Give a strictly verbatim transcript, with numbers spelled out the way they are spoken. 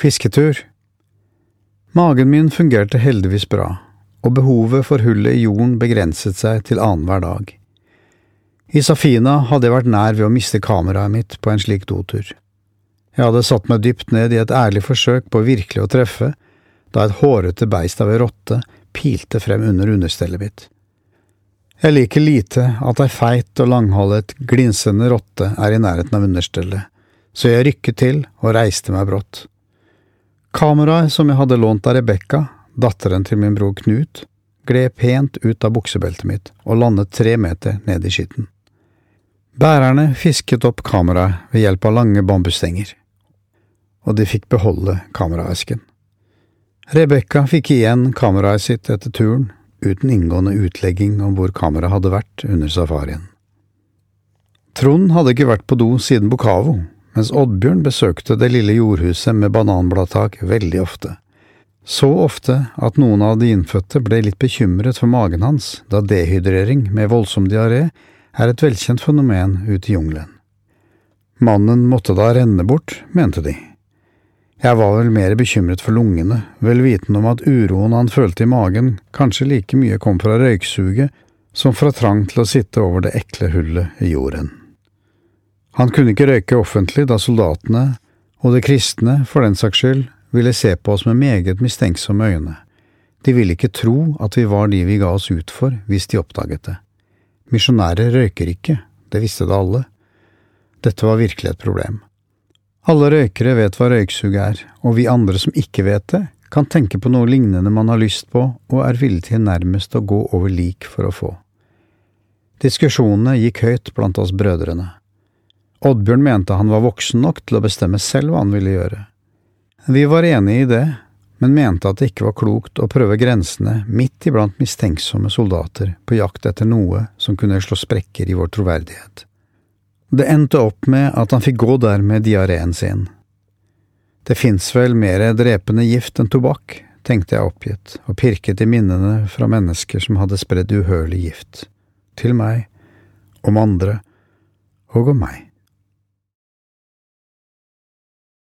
Fisketur. Magen min fungerte heldigvis bra, og behovet for hullet i jorden begrenset seg til annenhver dag. I Safina hadde jeg vært nær ved å miste kameraet mitt på en slik dotur. Jeg hadde satt meg dypt ned i et ærlig forsøk på virkelig å treffe, da et hårete beist av en rotte pilte frem under understellet mitt. Jeg liker lite at ei feit og langholdet, glinsende rotte er i nærheten av understellet, så jeg rykket til og reiste meg brått. Kameraet som jeg hadde lånt av Rebecca, datteren til min bror Knut, gled pent ut av buksebeltet mitt og landet tre meter ned i skitten. Bærerne fisket opp kameraet ved hjelp av lange bambusstenger, og de fikk beholde kameraesken. Rebecca fikk igjen kameraet sitt etter turen, uten inngående utlegging om hvor kameraet hadde vært under safarien. Trond hadde ikke vært på do siden Bukavu, mens Oddbjørn besøkte det lille jordhuset med bananbladtak veldig ofte. Så ofte at noen av de innfødte ble litt bekymret for magen hans, da dehydrering med voldsom diaré er et velkjent fenomen ute i jungelen. Mannen måtte da renne bort, mente de. Jeg var vel mer bekymret for lungene, vel vitende om at uroen han følte i magen kanskje like mye kom fra røyksuget som fra trang til å sitte over det ekle hullet i jorden. Han kunne ikke røyke offentlig da soldatene, og de kristne for den saks skyld, ville se på oss med meget mistenksomme øyne. De ville ikke tro at vi var de vi ga oss ut for hvis de oppdaget det. Misjonærer røyker ikke, det visste det alle. Dette var virkelig et problem. Alle røykere vet hva røyksug er, og vi andre som ikke vet det, kan tenke på noe lignende man har lyst på og er villig til nærmest å gå over lik for å få. Diskusjonene gikk høyt blant oss brødrene. Oddbjørn mente han var voksen nok til å bestemme selv hva han ville gjøre. Vi var enige i det, men mente at det ikke var klokt å prøve grensene midt iblant mistenksomme soldater på jakt etter noe som kunne slå sprekker i vår troverdighet. Det endte opp med at han fikk gå der med diareen sin. Det finnes vel mer drepende gift enn tobakk, tenkte jeg oppgitt, og pirket i minnene fra mennesker som hadde spredd uhørlig gift. Til meg, om andre, og om meg.